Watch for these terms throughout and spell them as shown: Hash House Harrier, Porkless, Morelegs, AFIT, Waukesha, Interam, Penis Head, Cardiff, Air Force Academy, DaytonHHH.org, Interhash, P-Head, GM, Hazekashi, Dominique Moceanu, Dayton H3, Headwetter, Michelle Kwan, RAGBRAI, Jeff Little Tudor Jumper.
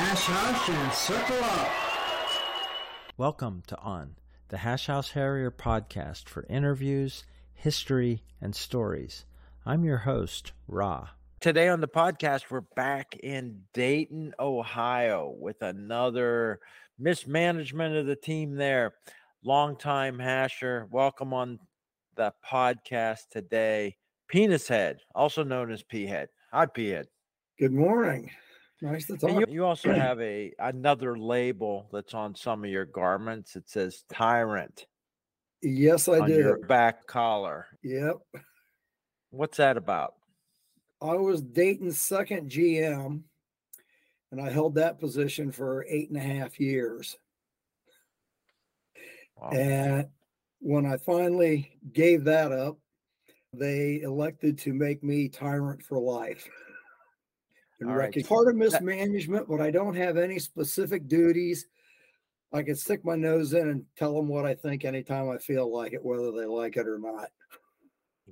Hash House and circle up. Welcome to On, the Hash House Harrier podcast for interviews, history, and stories. I'm your host, Ra. Today on the podcast, we're back in Dayton, Ohio with another mismanagement of the team there. Longtime hasher. Welcome on the podcast today, Penis Head, also known as P Head. Hi, P Head. Good morning. Nice to talk. You also have another label that's on some of your garments. It says Tyrant. Yes, I do. On your back collar. Yep. What's that about? I was Dayton's second GM, and I held that position for 8.5 years. Wow. And when I finally gave that up, they elected to make me Tyrant for life. Right. Part of mismanagement, but I don't have any specific duties. I can stick my nose in and tell them what I think anytime I feel like it, whether they like it or not.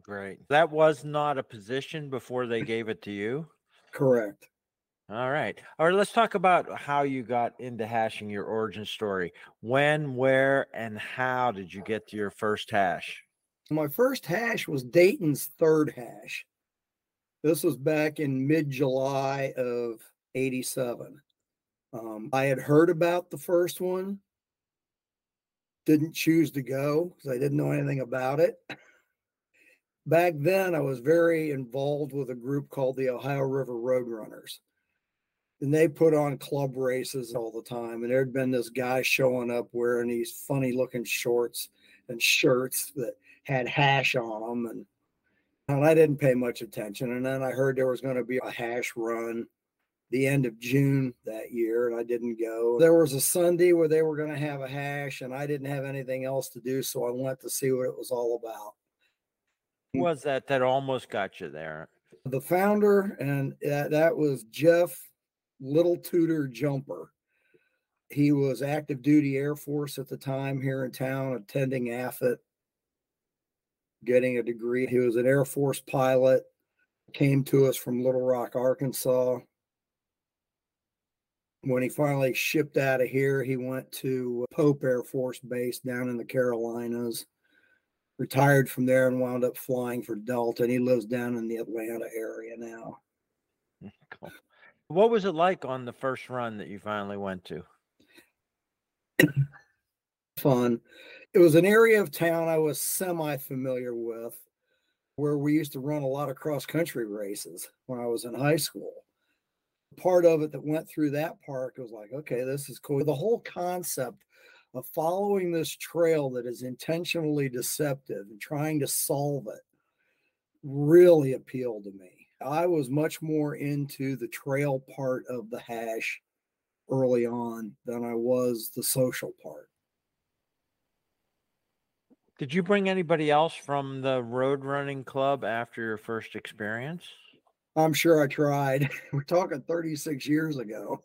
Great. That was not a position before they gave it to you? Correct. All right. All right, let's talk about how you got into hashing, your origin story. When, where, and how did you get to your first hash? My first hash was Dayton's third hash. This was back in mid-July of 87. I had heard about the first one, didn't choose to go because I didn't know anything about it. Back then, I was very involved with a group called the Ohio River Roadrunners, and they put on club races all the time, and there had been this guy showing up wearing these funny-looking shorts and shirts that had hash on them, and I didn't pay much attention. And then I heard there was going to be a hash run the end of June that year, and I didn't go. There was a Sunday where they were going to have a hash, and I didn't have anything else to do, so I went to see what it was all about. Who was that almost got you there? The founder, and that was Jeff Little Tudor Jumper. He was active duty Air Force at the time here in town, attending AFIT, getting a degree. He was an Air Force pilot, came to us from Little Rock, Arkansas. When he finally shipped out of here, he went to Pope Air Force Base down in the Carolinas, retired from there and wound up flying for Delta, and he lives down in the Atlanta area now. Cool. What was it like on the first run that you finally went to? Fun. It was an area of town I was semi-familiar with, where we used to run a lot of cross-country races when I was in high school. Part of it that went through that park was like, okay, this is cool. The whole concept of following this trail that is intentionally deceptive and trying to solve it really appealed to me. I was much more into the trail part of the hash early on than I was the social part. Did you bring anybody else from the road running club after your first experience? I'm sure I tried. We're talking 36 years ago.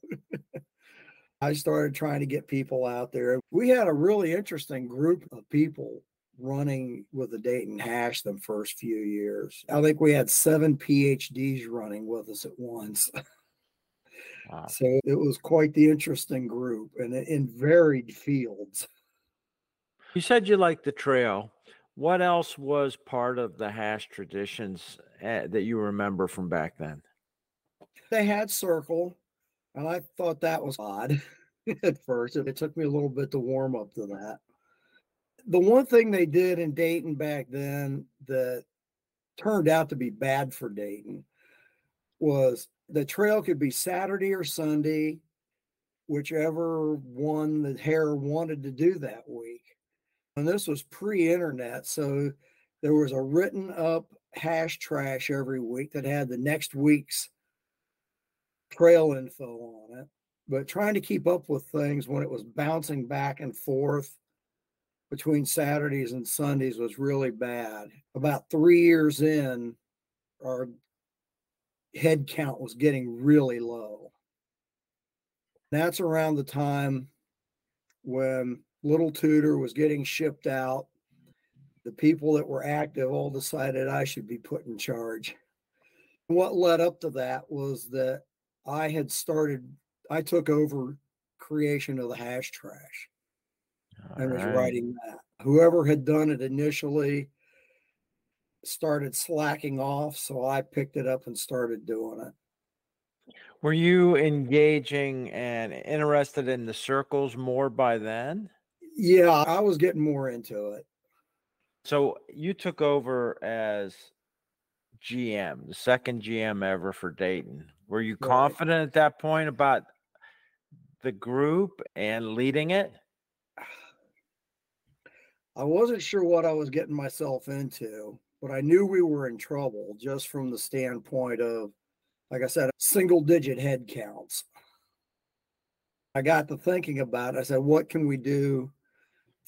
I started trying to get people out there. We had a really interesting group of people running with the Dayton Hash the first few years. I think we had 7 PhDs running with us at once. Wow. So it was quite the interesting group and in varied fields. You said you liked the trail. What else was part of the hash traditions that you remember from back then? They had circle, and I thought that was odd at first. It took me a little bit to warm up to that. The one thing they did in Dayton back then that turned out to be bad for Dayton was the trail could be Saturday or Sunday, whichever one the hare wanted to do that week. And this was pre-internet, so there was a written-up hash trash every week that had the next week's trail info on it. But trying to keep up with things when it was bouncing back and forth between Saturdays and Sundays was really bad. About 3 years in, our head count was getting really low. That's around the time when Little Tudor was getting shipped out. The people that were active all decided I should be put in charge. What led up to that was that I had started, I took over creation of the hash trash. And was writing that. Whoever had done it initially started slacking off, so I picked it up and started doing it. Were you engaging and interested in the circles more by then? Yeah, I was getting more into it. So you took over as GM, the second GM ever for Dayton. Were you confident at that point about the group and leading it? I wasn't sure what I was getting myself into, but I knew we were in trouble just from the standpoint of, like I said, single digit head counts. I got to thinking about it. I said, what can we do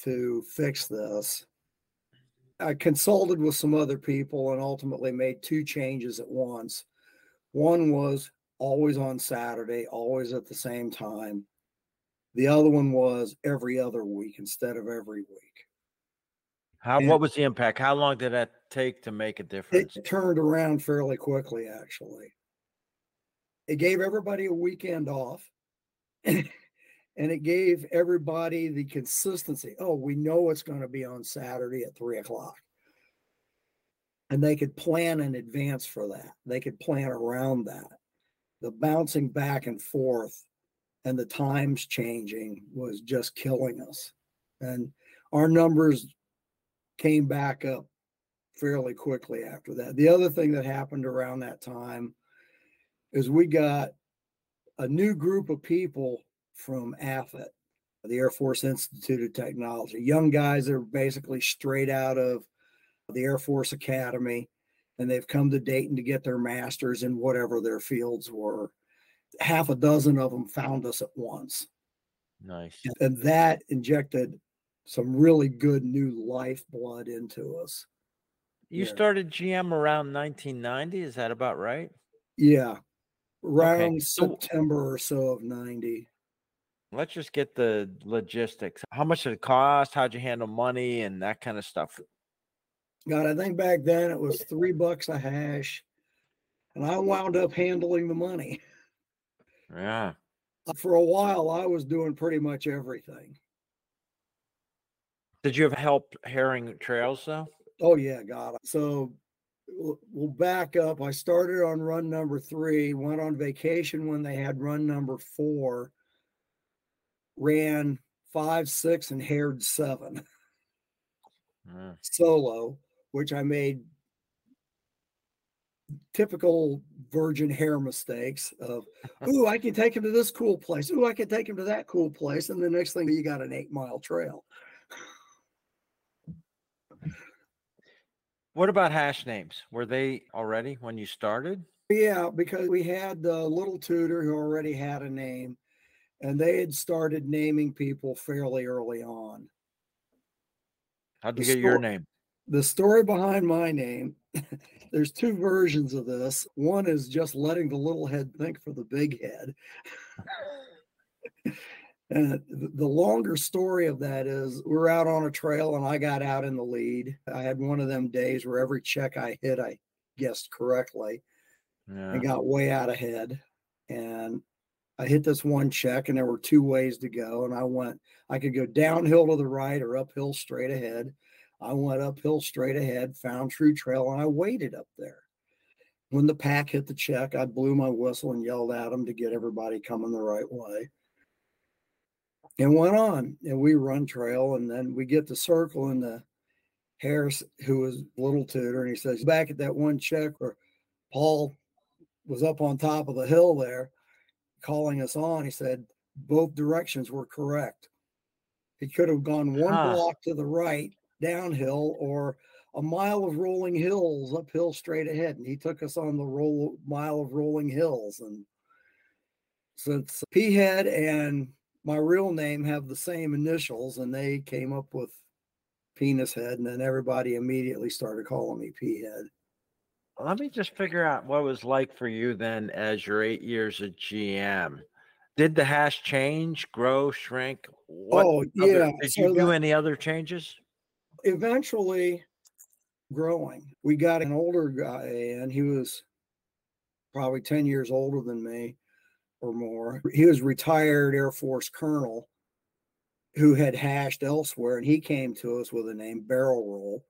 to fix this? I consulted with some other people and ultimately made two changes at once. One was always on Saturday, always at the same time. The other one was every other week instead of every week. What was the impact? How long did that take to make a difference? It turned around fairly quickly, actually. It gave everybody a weekend off, and it gave everybody the consistency. Oh, we know it's going to be on Saturday at 3 o'clock. And they could plan in advance for that. They could plan around that. The bouncing back and forth and the times changing was just killing us. And our numbers came back up fairly quickly after that. The other thing that happened around that time is we got a new group of people from AFIT, the Air Force Institute of Technology, young guys that are basically straight out of the Air Force Academy, and they've come to Dayton to get their masters in whatever their fields were. Half a dozen of them found us at once. Nice. And that injected some really good new lifeblood into us. You started GM around 1990. Is that about right? Yeah. Around September or so of 90. Let's just get the logistics. How much did it cost? How'd you handle money and that kind of stuff? God, I think back then it was $3 a hash. And I wound up handling the money. Yeah. For a while, I was doing pretty much everything. Did you have help herring trails though? Oh yeah, God. So we'll back up. I started on run number 3, went on vacation when they had run number 4, ran 5, 6, and haired 7 solo, which I made typical virgin hair mistakes of, ooh, I can take him to this cool place. Ooh, I can take him to that cool place. And the next thing you got an 8-mile trail. What about hash names? Were they already when you started? Yeah, because we had the little tutor who already had a name, and they had started naming people fairly early on. How'd you get your name? The story behind my name, there's two versions of this. One is just letting the little head think for the big head. And the longer story of that is we're out on a trail and I got out in the lead. I had one of them days where every check I hit, I guessed correctly. Yeah. And got way out ahead. And I hit this one check and there were 2 ways to go. And I could go downhill to the right or uphill straight ahead. I went uphill straight ahead, found True Trail, and I waited up there. When the pack hit the check, I blew my whistle and yelled at them to get everybody coming the right way. And went on, and we run trail, and then we get the circle, and the Harris, who was little tutor, and he says, back at that one check where Paul was up on top of the hill there, calling us on, he said, both directions were correct. He could have gone one block to the right, downhill, or a mile of rolling hills, uphill straight ahead, and he took us on the mile of rolling hills. And since P-Head and my real name have the same initials, and they came up with Penis Head, and then everybody immediately started calling me P-Head. Let me just figure out what it was like for you then as your 8 years at GM. Did the hash change, grow, shrink? Did you do any other changes? Eventually, growing. We got an older guy, and he was probably 10 years older than me. or more. He was a retired Air Force colonel who had hashed elsewhere, and he came to us with the name Barrel Roll.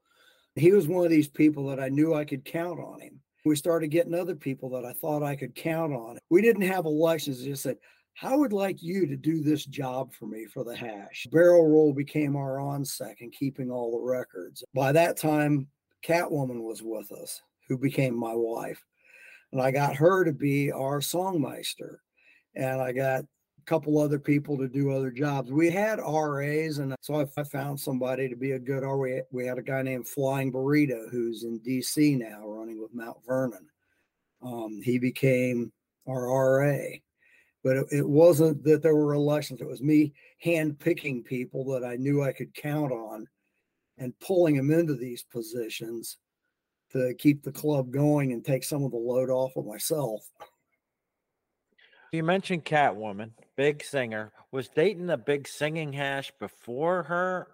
He was one of these people that I knew I could count on him. We started getting other people that I thought I could count on. We didn't have elections. It just said, I would like you to do this job for me for the hash. Barrel Roll became our ONSEC and keeping all the records. By that time, Catwoman was with us, who became my wife. And I got her to be our songmeister. And I got a couple other people to do other jobs. We had RAs, and so I found somebody to be a good RA. We had a guy named Flying Burrito, who's in D.C. now, running with Mount Vernon. He became our RA. But it wasn't that there were elections. It was me handpicking people that I knew I could count on and pulling them into these positions to keep the club going and take some of the load off of myself. You mentioned Catwoman, big singer. Was Dayton a big singing hash before her?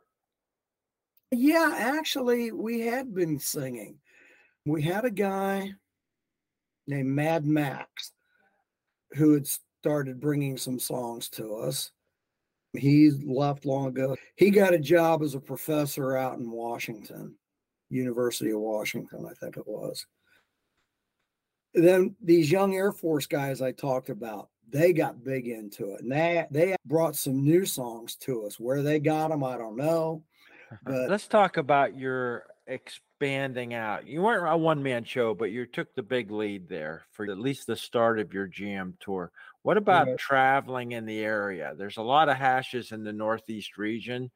Yeah, actually, we had been singing. We had a guy named Mad Max who had started bringing some songs to us. He left long ago. He got a job as a professor out in Washington, University of Washington, I think it was. Then these young Air Force guys I talked about, they got big into it. And they brought some new songs to us. Where they got them, I don't know. But let's talk about your expanding out. You weren't a one-man show, but you took the big lead there for at least the start of your GM tour. What about traveling in the area? There's a lot of hashes in the Northeast region.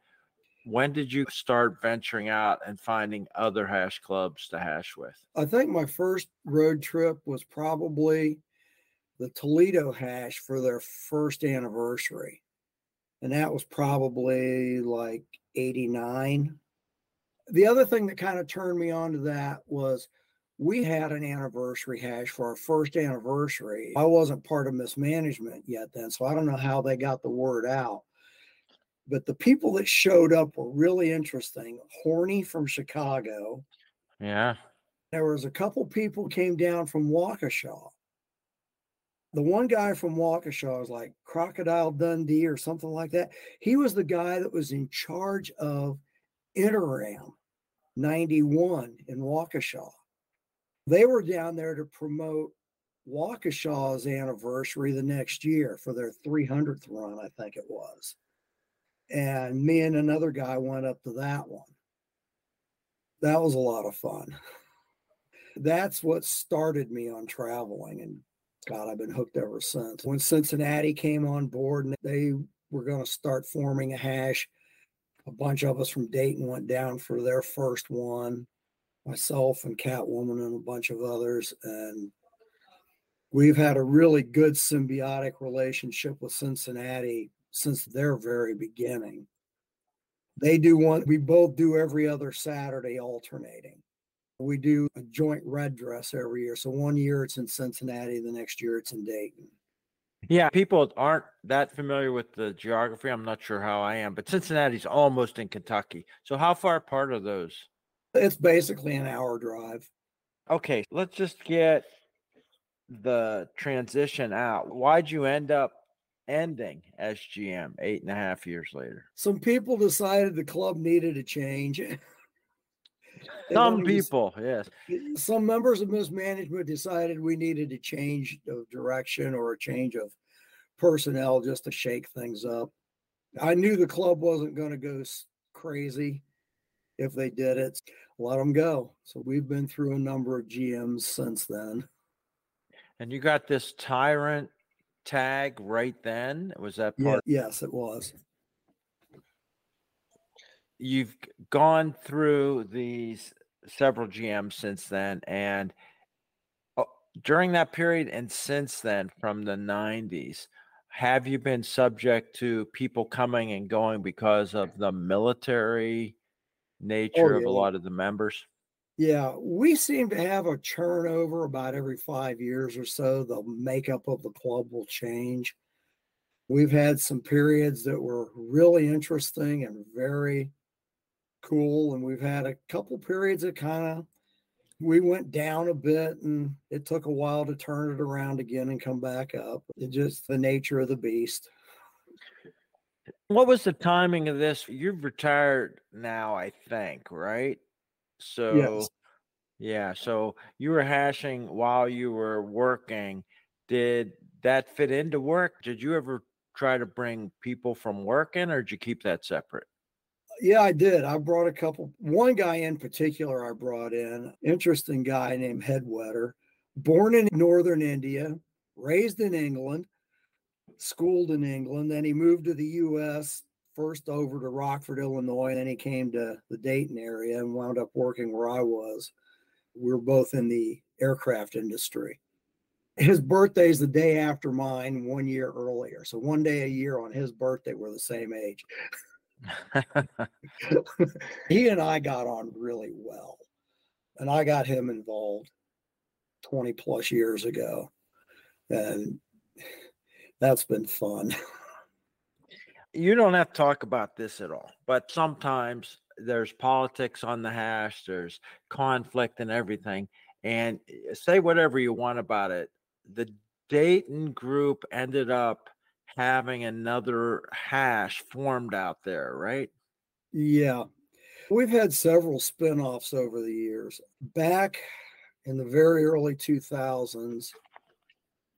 When did you start venturing out and finding other hash clubs to hash with? I think my first road trip was probably the Toledo hash for their first anniversary. And that was probably like 89. The other thing that kind of turned me on to that was we had an anniversary hash for our first anniversary. I wasn't part of mismanagement yet then, so I don't know how they got the word out. But the people that showed up were really interesting. Horny from Chicago. Yeah. There was a couple people came down from Waukesha. The one guy from Waukesha was like Crocodile Dundee or something like that. He was the guy that was in charge of Interam 91 in Waukesha. They were down there to promote Waukesha's anniversary the next year for their 300th run, I think it was. And me and another guy went up to that one. That was a lot of fun. That's what started me on traveling. And God, I've been hooked ever since. When Cincinnati came on board and they were going to start forming a hash, a bunch of us from Dayton went down for their first one. Myself and Catwoman and a bunch of others. And we've had a really good symbiotic relationship with Cincinnati since their very beginning. They do one, we both do every other Saturday alternating. We do a joint red dress every year. So one year it's in Cincinnati, the next year it's in Dayton. Yeah, people aren't that familiar with the geography. I'm not sure how I am, but Cincinnati's almost in Kentucky. So how far apart are those? It's basically an hour drive. Okay, let's just get the transition out. Why'd you end up ending as GM 8.5 years later? Some people decided the club needed a change. Some people, yes. Some members of mismanagement decided we needed a change of direction or a change of personnel just to shake things up. I knew the club wasn't going to go crazy if they did it. Let them go. So we've been through a number of GMs since then. And you got this tyrant tag right then? Was that part? Yes, it was. You've gone through these several GMs since then, and during that period and since then, from the 90s, have you been subject to people coming and going because of the military nature of a lot of the members? Yeah, we seem to have a turnover about every 5 years or so. The makeup of the club will change. We've had some periods that were really interesting and very cool, and we've had a couple periods that kind of we went down a bit, and it took a while to turn it around again and come back up. It's just the nature of the beast. What was the timing of this? You've retired now, I think, right? So, yes. Yeah. So you were hashing while you were working. Did that fit into work? Did you ever try to bring people from work in, or did you keep that separate? Yeah, I did. I brought a couple. One guy in particular I brought in, interesting guy named Headwetter, born in northern India, raised in England, schooled in England. Then he moved to the U.S., first over to Rockford, Illinois, and then he came to the Dayton area and wound up working where I was. We were both in the aircraft industry. His birthday is the day after mine, 1 year earlier. So one day a year on his birthday, we're the same age. He and I got on really well, and I got him involved 20 plus years ago, and that's been fun. You don't have to talk about this at all, but sometimes there's politics on the hash, there's conflict and everything, and say whatever you want about it. The Dayton group ended up having another hash formed out there, right? Yeah. We've had several spinoffs over the years. Back in the very early 2000s,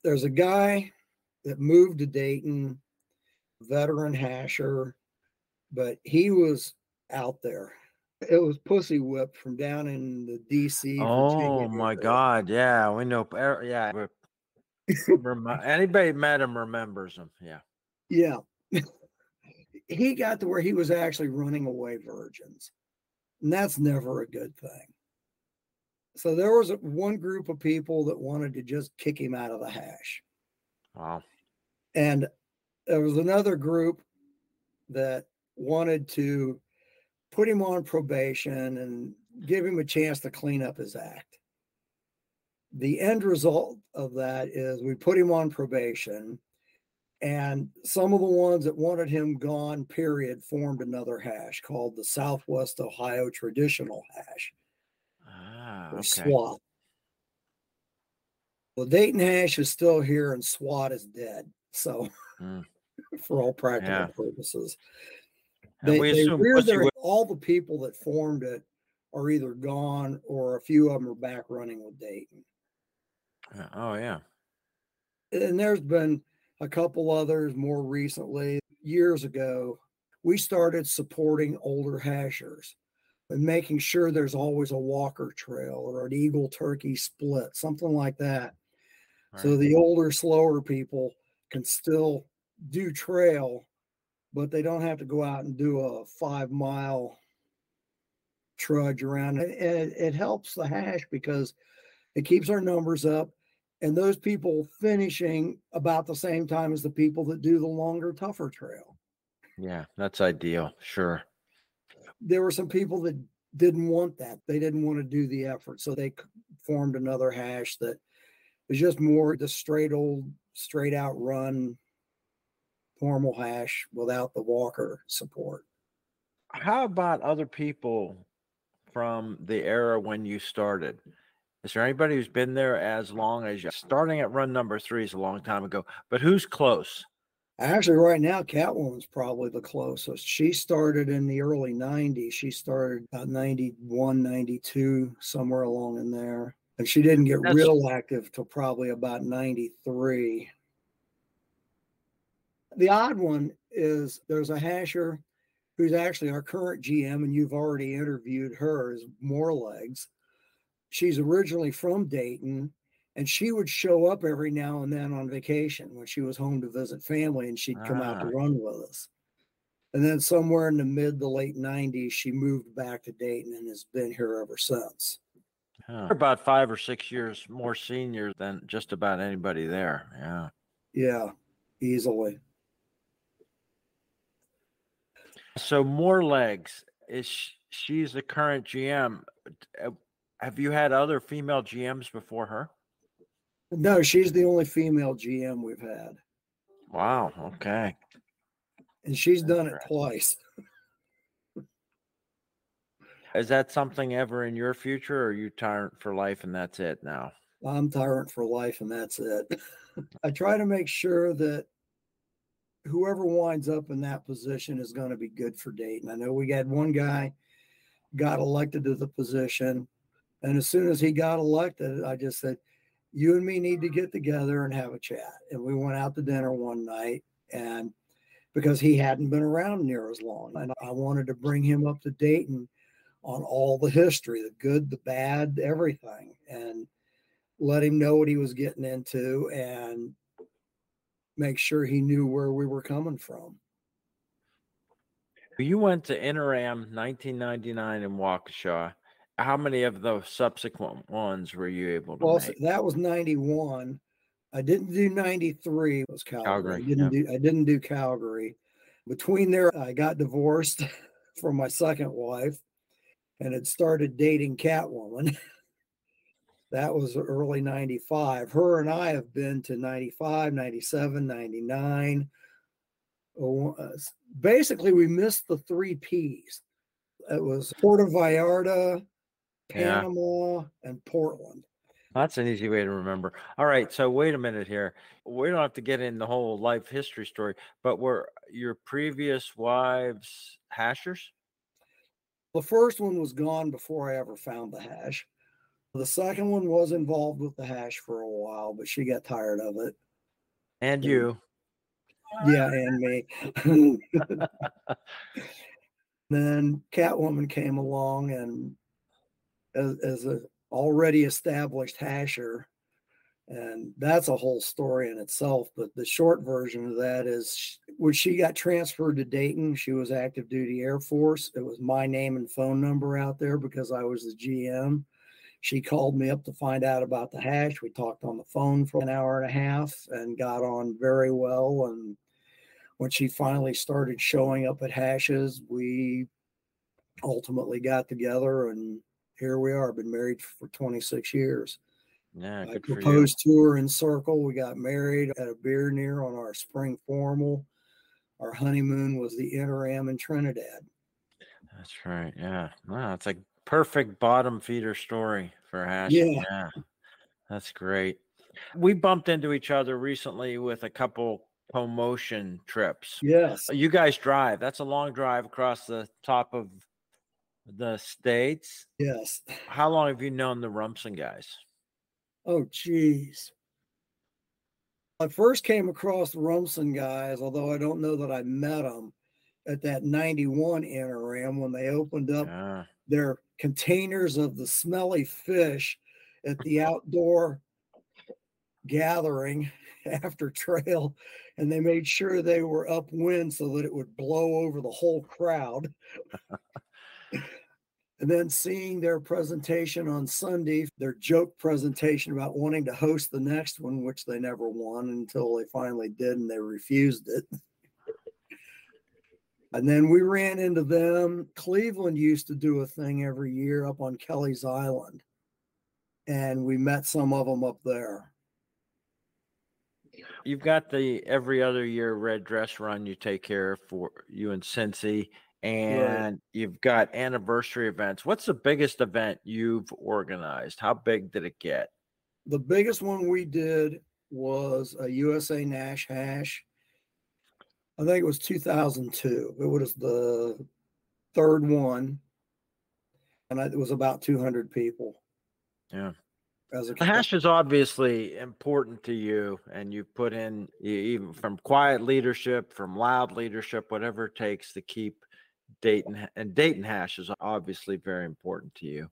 there's a guy that moved to Dayton, veteran hasher, but he was out there. It was Pussy Whip from down in the D.C. Oh, my God. Yeah, we know. Yeah. Anybody met him remembers him. Yeah. Yeah. He got to where he was actually running away virgins, and that's never a good thing. So there was one group of people that wanted to just kick him out of the hash. Wow. And there was another group that wanted to put him on probation and give him a chance to clean up his act. The end result of that is we put him on probation, and some of the ones that wanted him gone, period, formed another hash called the Southwest Ohio Traditional Hash. Ah, okay. SWAT. Well, Dayton Hash is still here, and SWAT is dead. So, for all practical purposes, all the people that formed it are either gone, or a few of them are back running with Dayton. Oh, yeah. And there's been a couple others more recently. Years ago, we started supporting older hashers and making sure there's always a Walker Trail or an Eagle Turkey Split, something like that. Right. So the older, slower people can still do trail, but they don't have to go out and do a 5-mile trudge around. It helps the hash because it keeps our numbers up, and those people finishing about the same time as the people that do the longer, tougher trail. Yeah, that's ideal. Sure. There were some people that didn't want that. They didn't want to do the effort. So they formed another hash that was just more the straight out run, normal hash without the Walker support. How about other people from the era when you started? Is there anybody who's been there as long as you? Starting at run number 3 is a long time ago, but who's close? Actually, right now, Catwoman's probably the closest. She started in the early 90s. She started about 91, 92, somewhere along in there. And she didn't get real active till probably about 93. The odd one is there's a hasher who's actually our current GM, and you've already interviewed her, is Morelegs. She's originally from Dayton, and she would show up every now and then on vacation when she was home to visit family, and she'd come out to run with us. And then somewhere in the mid to late 90s, she moved back to Dayton and has been here ever since. Huh. About 5 or 6 years more senior than just about anybody there. Yeah. Yeah, easily. So Morelegs, she's the current GM. Have you had other female GMs before her? No, she's the only female GM we've had. Wow, okay. And she's done it twice. Is that something ever in your future, or are you tyrant for life and that's it now? I'm tyrant for life and that's it. I try to make sure that whoever winds up in that position is going to be good for Dayton. I know we had one guy got elected to the position, and as soon as he got elected, I just said, you and me need to get together and have a chat. And we went out to dinner one night, and because he hadn't been around near as long, and I wanted to bring him up to Dayton on all the history, the good, the bad, everything, and let him know what he was getting into and make sure he knew where we were coming from. You went to Interam 1999 in Waukesha. How many of those subsequent ones were you able to make? That was 91. I didn't do 93. It was Calgary. I didn't do Calgary. Between there, I got divorced from my second wife and had started dating Catwoman. That was early 95. Her and I have been to 95, 97, 99. Basically, we missed the three Ps. It was Puerto Vallarta, Panama, and Portland. That's an easy way to remember. All right, so wait a minute here. We don't have to get in the whole life history story, but were your previous wives hashers? The first one was gone before I ever found the hash. The second one was involved with the hash for a while, but she got tired of it. And you. Yeah, and me. Then Catwoman came along, and as an already established hasher, and that's a whole story in itself, but the short version of that is when she got transferred to Dayton, she was active duty Air Force. It was my name and phone number out there because I was the GM. She called me up to find out about the hash. We talked on the phone for an hour and a half and got on very well. And when she finally started showing up at hashes, we ultimately got together, and here we are. Been married for 26 years. Yeah, I proposed to her in Circle. We got married at a beer near on our spring formal. Our honeymoon was the Interam in Trinidad. That's right. Yeah. Wow, it's like perfect bottom feeder story for hash. Yeah, that's great. We bumped into each other recently with a couple promotion trips. Yes. You guys drive. That's a long drive across the top of the States. Yes. How long have you known the Rumsen guys? Oh, geez. I first came across the Rumsen guys, although I don't know that I met them, at that 91 Interam when they opened up their containers of the smelly fish at the outdoor gathering after trail, and they made sure they were upwind so that it would blow over the whole crowd. And then seeing their presentation on Sunday, their joke presentation about wanting to host the next one, which they never won until they finally did, and they refused it. And then we ran into them. Cleveland used to do a thing every year up on Kelly's Island, and we met some of them up there. You've got the every other year red dress run you take care of for you and Cincy, and you've got anniversary events. What's the biggest event you've organized? How big did it get? The biggest one we did was a USA Nash hash. I think it was 2002. It was the third one, and it was about 200 people. Yeah. The hash is obviously important to you, and you put in, even from quiet leadership, from loud leadership, whatever it takes to keep Dayton. And Dayton hash is obviously very important to you.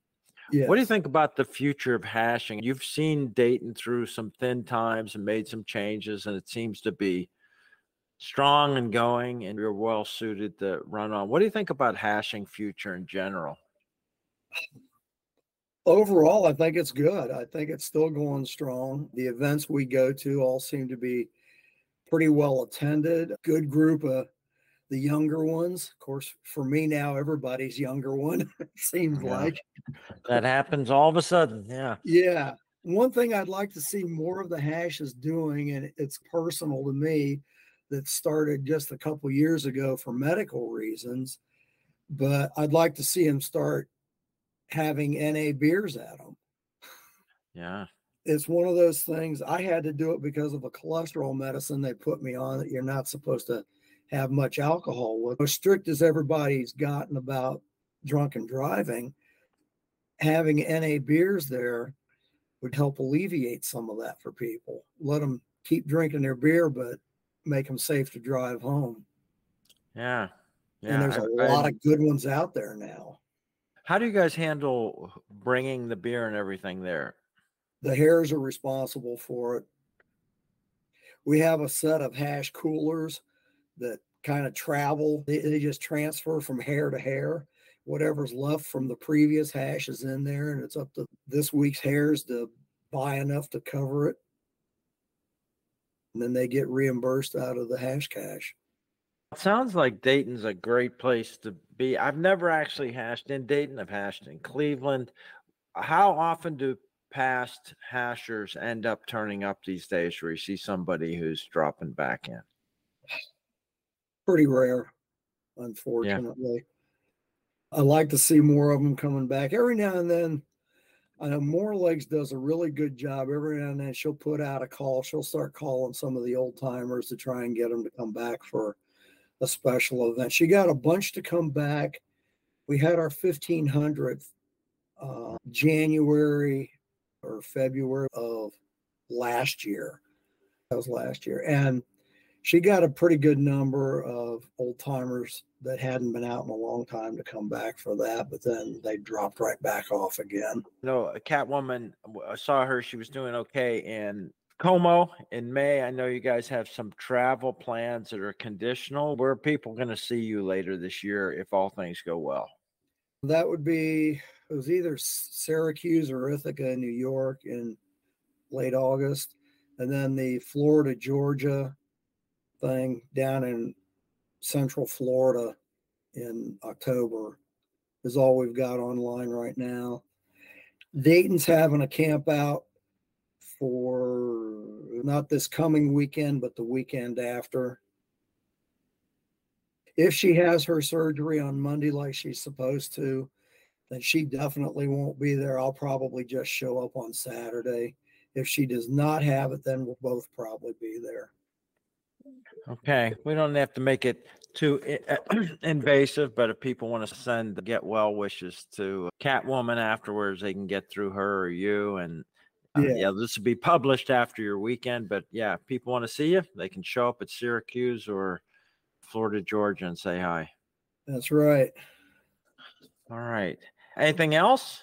Yes. What do you think about the future of hashing? You've seen Dayton through some thin times and made some changes, and it seems to be strong and going, and you're well suited to run on. What do you think about hashing future in general? Overall, I think it's good. I think it's still going strong. The events we go to all seem to be pretty well attended. Good group of the younger ones. Of course, for me now, everybody's younger one, it seems like. That happens all of a sudden, Yeah. One thing I'd like to see more of the hash is doing, and it's personal to me, that started just a couple years ago for medical reasons, but I'd like to see him start having NA beers at them. Yeah. It's one of those things. I had to do it because of a cholesterol medicine they put me on that you're not supposed to have much alcohol with. As strict as everybody's gotten about drunken driving, having NA beers there would help alleviate some of that for people. Let them keep drinking their beer, but make them safe to drive home. Yeah. Yeah, and there's a lot of good ones out there now. How do you guys handle bringing the beer and everything there? The Hares are responsible for it. We have a set of hash coolers that kind of travel. They just transfer from hare to hare. Whatever's left from the previous hash is in there, and it's up to this week's Hares to buy enough to cover it. And then they get reimbursed out of the hash cash. It sounds like Dayton's a great place to be. I've never actually hashed in Dayton. I've hashed in Cleveland. How often do past hashers end up turning up these days where you see somebody who's dropping back in? Pretty rare, unfortunately. Yeah. I like to see more of them coming back. Every now and then, I know Morelegs does a really good job. Every now and then she'll put out a call. She'll start calling some of the old timers to try and get them to come back for a special event. She got a bunch to come back. We had our 1500th January or February of last year. That was last year. And she got a pretty good number of old timers that hadn't been out in a long time to come back for that, but then they dropped right back off again. No, a Catwoman, I saw her. She was doing okay in Como in May. I know you guys have some travel plans that are conditional. Where are people going to see you later this year if all things go well? That would be, it was either Syracuse or Ithaca in New York in late August, and then the Florida, Georgia thing down in Central Florida in October is all we've got online right now. Dayton's having a camp out for not this coming weekend, but the weekend after. If she has her surgery on Monday like she's supposed to, then she definitely won't be there. I'll probably just show up on Saturday. If she does not have it, then we'll both probably be there. Okay. We don't have to make it too invasive, but if people want to send get well wishes to Catwoman afterwards, they can get through her or you. And yeah, this will be published after your weekend. But yeah, if people want to see you, they can show up at Syracuse or Florida, Georgia and say hi. That's right. All right. Anything else?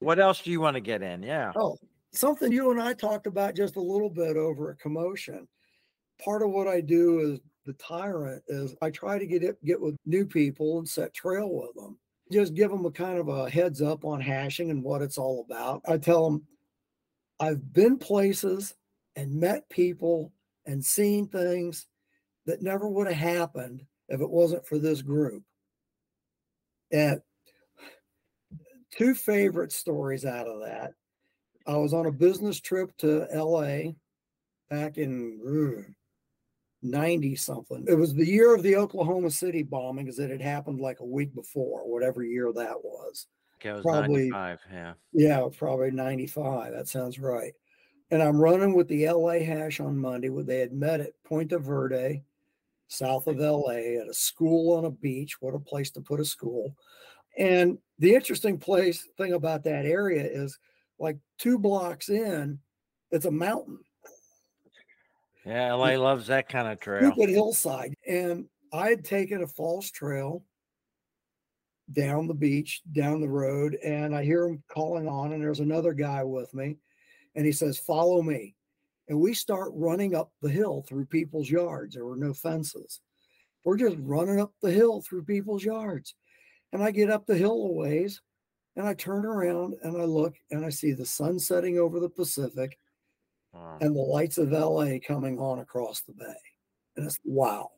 What else do you want to get in? Yeah. Oh, something you and I talked about just a little bit over at Commotion. Part of what I do is the tyrant is I try to get with new people and set trail with them. Just give them a kind of a heads up on hashing and what it's all about. I tell them I've been places and met people and seen things that never would have happened if it wasn't for this group. And two favorite stories out of that. I was on a business trip to LA back in 90-something. It was the year of the Oklahoma City bombing because it had happened like a week before, whatever year that was. Okay, it was probably 95, yeah. Yeah, probably 95. That sounds right. And I'm running with the LA hash on Monday where they had met at Punta Verde, south of LA, at a school on a beach. What a place to put a school. And the interesting thing about that area is like 2 blocks in, it's a mountain. Yeah, LA loves that kind of trail. Stupid hillside. And I had taken a false trail down the beach, down the road, and I hear him calling on, and there's another guy with me, and he says, follow me. And we start running up the hill through people's yards. There were no fences. We're just running up the hill through people's yards. And I get up the hill a ways, and I turn around, and I look, and I see the sun setting over the Pacific and the lights of L.A. coming on across the bay. And it's, wow.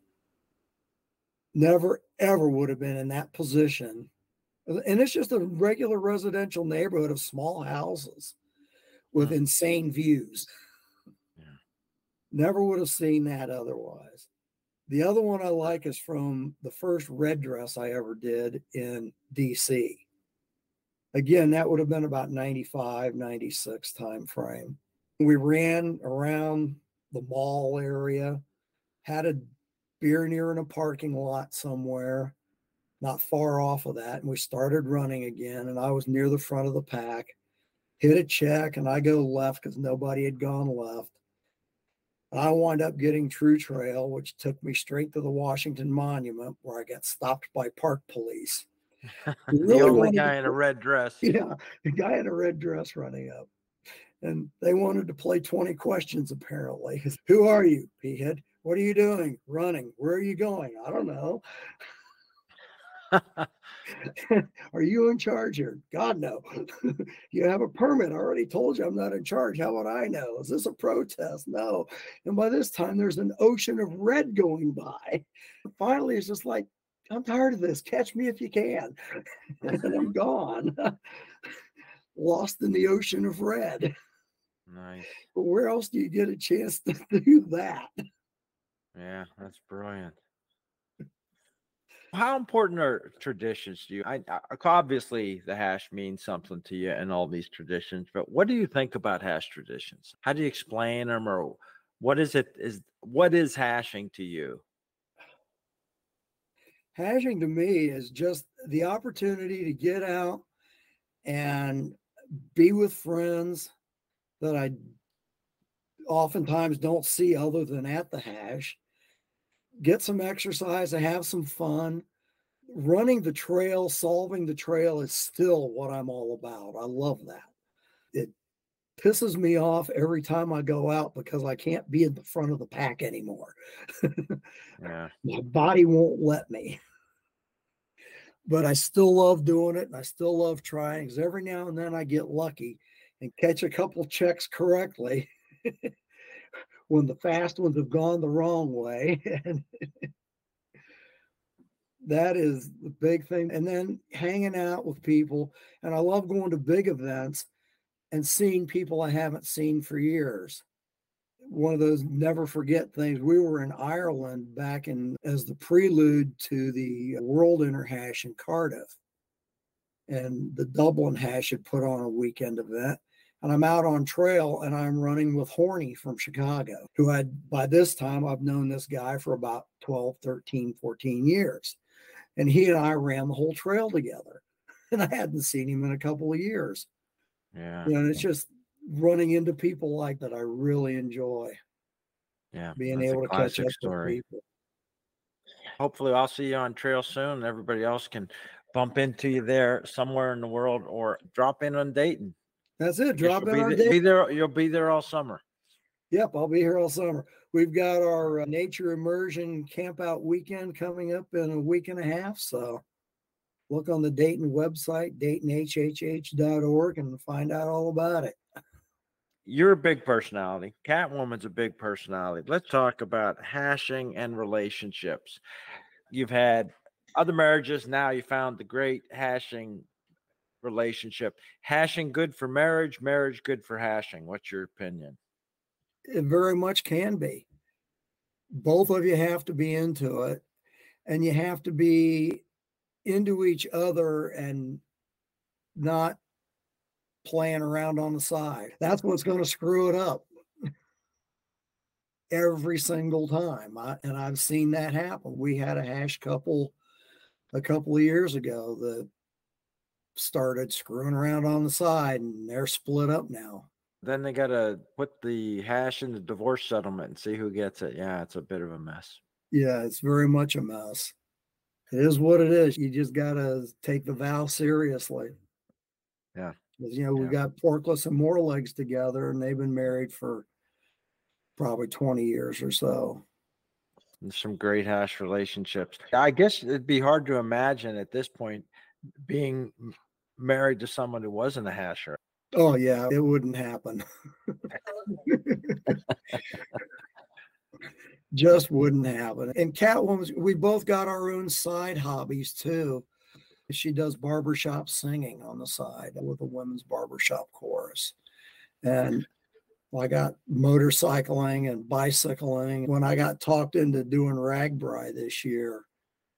Never, ever would have been in that position. And it's just a regular residential neighborhood of small houses with insane views. Never would have seen that otherwise. The other one I like is from the first red dress I ever did in D.C. Again, that would have been about 95, 96 time frame. We ran around the mall area, had a beer near in a parking lot somewhere, not far off of that. And we started running again, and I was near the front of the pack, hit a check, and I go left because nobody had gone left. And I wound up getting True Trail, which took me straight to the Washington Monument, where I got stopped by park police. The only guy in a red dress. Yeah, the guy in a red dress running up. And they wanted to play 20 questions, apparently. Who are you, P-Head? What are you doing? Running. Where are you going? I don't know. Are you in charge here? God, no. You have a permit. I already told you I'm not in charge. How would I know? Is this a protest? No. And by this time, there's an ocean of red going by. Finally, it's just like, I'm tired of this. Catch me if you can. And I'm gone. Lost in the ocean of red. Nice. But where else do you get a chance to do that? Yeah, that's brilliant. How important are traditions to you? Obviously, the hash means something to you and all these traditions, but what do you think about hash traditions? How do you explain them, or what is hashing to you? Hashing to me is just the opportunity to get out and be with friends that I oftentimes don't see other than at the hash, get some exercise and have some fun. Running the trail, solving the trail is still what I'm all about. I love that. It pisses me off every time I go out because I can't be in the front of the pack anymore. Yeah. My body won't let me. But I still love doing it, and I still love trying, because every now and then I get lucky and catch a couple checks correctly when the fast ones have gone the wrong way. And that is the big thing. And then hanging out with people. And I love going to big events and seeing people I haven't seen for years. One of those never forget things. We were in Ireland back in as the prelude to the World Interhash in Cardiff. And the Dublin Hash had put on a weekend event. And I'm out on trail, and I'm running with Horny from Chicago, who by this time, I've known this guy for about 12, 13, 14 years. And he and I ran the whole trail together. And I hadn't seen him in a couple of years. Yeah. You know, and it's just running into people like that I really enjoy. Yeah. Being able to catch up with people. Hopefully, I'll see you on trail soon. Everybody else can bump into you there somewhere in the world, or drop in on Dayton. That's it. Drop in on Dayton. You'll be there all summer. Yep, I'll be here all summer. We've got our nature immersion camp out weekend coming up in a week and a half. So look on the Dayton website, DaytonHHH.org, and find out all about it. You're a big personality. Catwoman's a big personality. Let's talk about hashing and relationships. You've had other marriages. Now you found the great hashing relationship. Hashing good for marriage, marriage good for hashing. What's your opinion? It very much can be. Both of you have to be into it, and you have to be into each other and not playing around on the side. That's what's going to screw it up every single time. And I've seen that happen. We had a hash couple a couple of years ago that started screwing around on the side, and they're split up now. Then they got to put the hash in the divorce settlement and see who gets it. Yeah, it's a bit of a mess. Yeah, it's very much a mess. It is what it is. You just got to take the vow seriously. Yeah. You know, we got Porkless and Morelegs together, and they've been married for probably 20 years or so. And some great hash relationships. I guess it'd be hard to imagine at this point being married to someone who wasn't a hasher. Oh, yeah, it wouldn't happen. Just wouldn't happen. And Catwoman, we both got our own side hobbies, too. She does barbershop singing on the side with a women's barbershop chorus. And I got motorcycling and bicycling. When I got talked into doing RAGBRAI this year,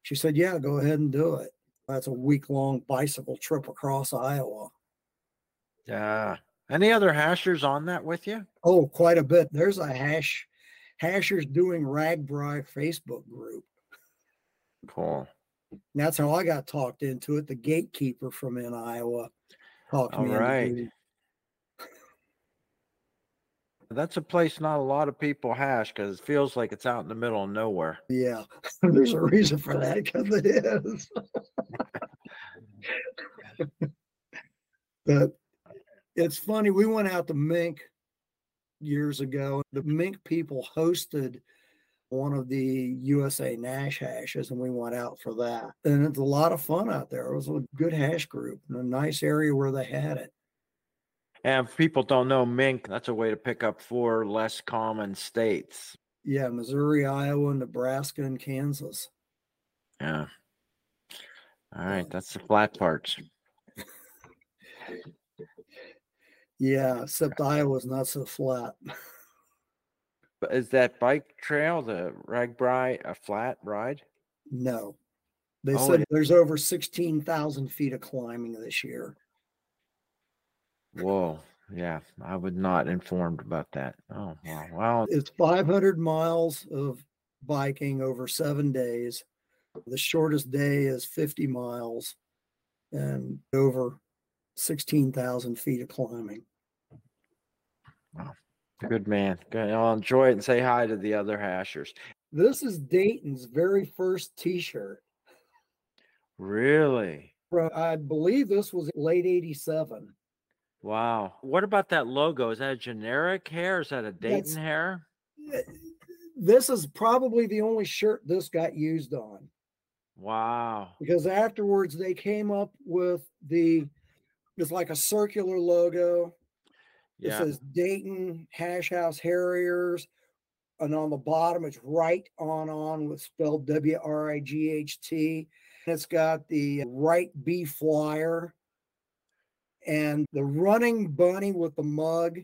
she said, yeah, go ahead and do it. That's a week-long bicycle trip across Iowa. Yeah. Any other hashers on that with you? Oh, quite a bit. There's a hashers doing RAGBRAI Facebook group. Cool. And that's how I got talked into it. The gatekeeper from in Iowa talked me into it. That's a place not a lot of people hash because it feels like it's out in the middle of nowhere. Yeah, there's a reason for that because it is. But it's funny. We went out to Mink years ago. The Mink people hosted one of the USA Nash hashes, and we went out for that. And it's a lot of fun out there. It was a good hash group in a nice area where they had it. And if people don't know, Mink, that's a way to pick up 4 less common states. Yeah, Missouri, Iowa, Nebraska, and Kansas. Yeah. All right, that's the flat parts. Yeah, except Iowa's not so flat. Is that bike trail, the RAGBRAI, a flat ride? No. They said there's over 16,000 feet of climbing this year. Whoa. Yeah. I was not informed about that. Oh, wow. Wow. It's 500 miles of biking over 7 days. The shortest day is 50 miles and over 16,000 feet of climbing. Wow. Good man. Good. I'll enjoy it and say hi to the other hashers. This is Dayton's very first t-shirt. Really? I believe this was late 87. Wow. What about that logo? Is that a generic hair? Is that a Dayton hair? This is probably the only shirt this got used on. Wow. Because afterwards they came up with it's like a circular logo. Yeah. It says Dayton Hash House Harriers. And on the bottom, it's right on with spelled WRIGHT. And it's got the Right B flyer. And the running bunny with the mug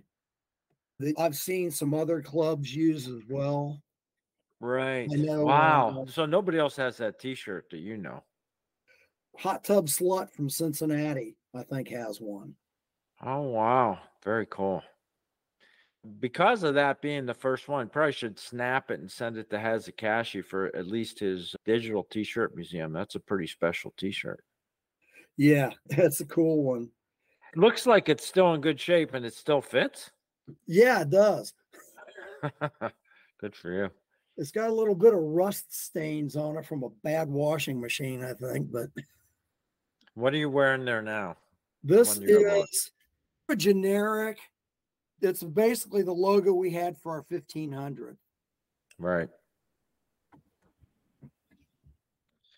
that I've seen some other clubs use as well. Right. Wow. So nobody else has that t-shirt that you know. Hot Tub Slut from Cincinnati, I think, has one. Oh, wow. Very cool. Because of that being the first one, probably should snap it and send it to Hazekashi for at least his digital t-shirt museum. That's a pretty special t-shirt. Yeah, that's a cool one. Looks like it's still in good shape and it still fits. Yeah, it does. Good for you. It's got a little bit of rust stains on it from a bad washing machine, I think. But what are you wearing there now? This is a generic. It's basically the logo we had for our 1500. Right.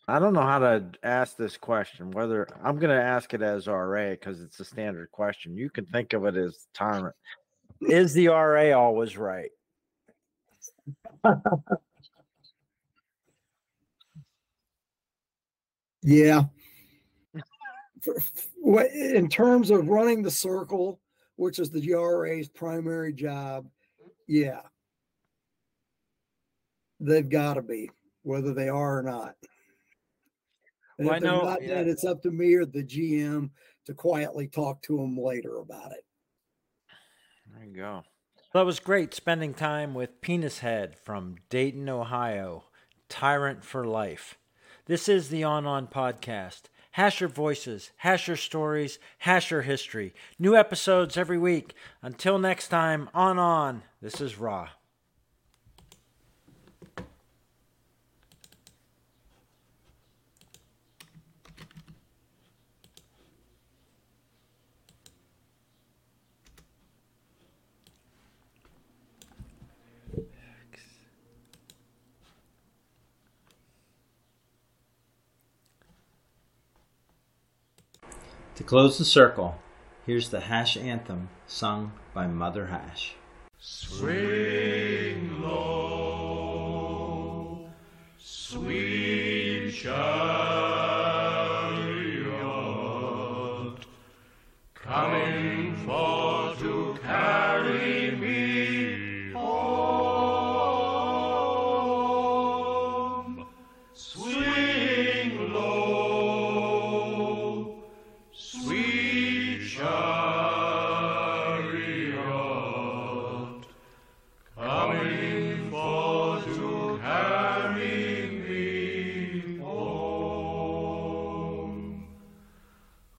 I don't know how to ask this question, whether I'm going to ask it as RA because it's a standard question. You can think of it as tyrant. Is the RA always right? Yeah. In terms of running the circle, which is the RA's primary job, yeah. They've got to be, whether they are or not. Well, I know that it's up to me or the GM to quietly talk to them later about it. There you go. That was great spending time with Penis Head from Dayton, Ohio, Tyrant for Life. This is the On Podcast. Hash your voices, hash your stories, hash your history. New episodes every week. Until next time, On. This is Ra. To close the circle, here's the Hash Anthem sung by Mother Hash. Swing low, sweet child.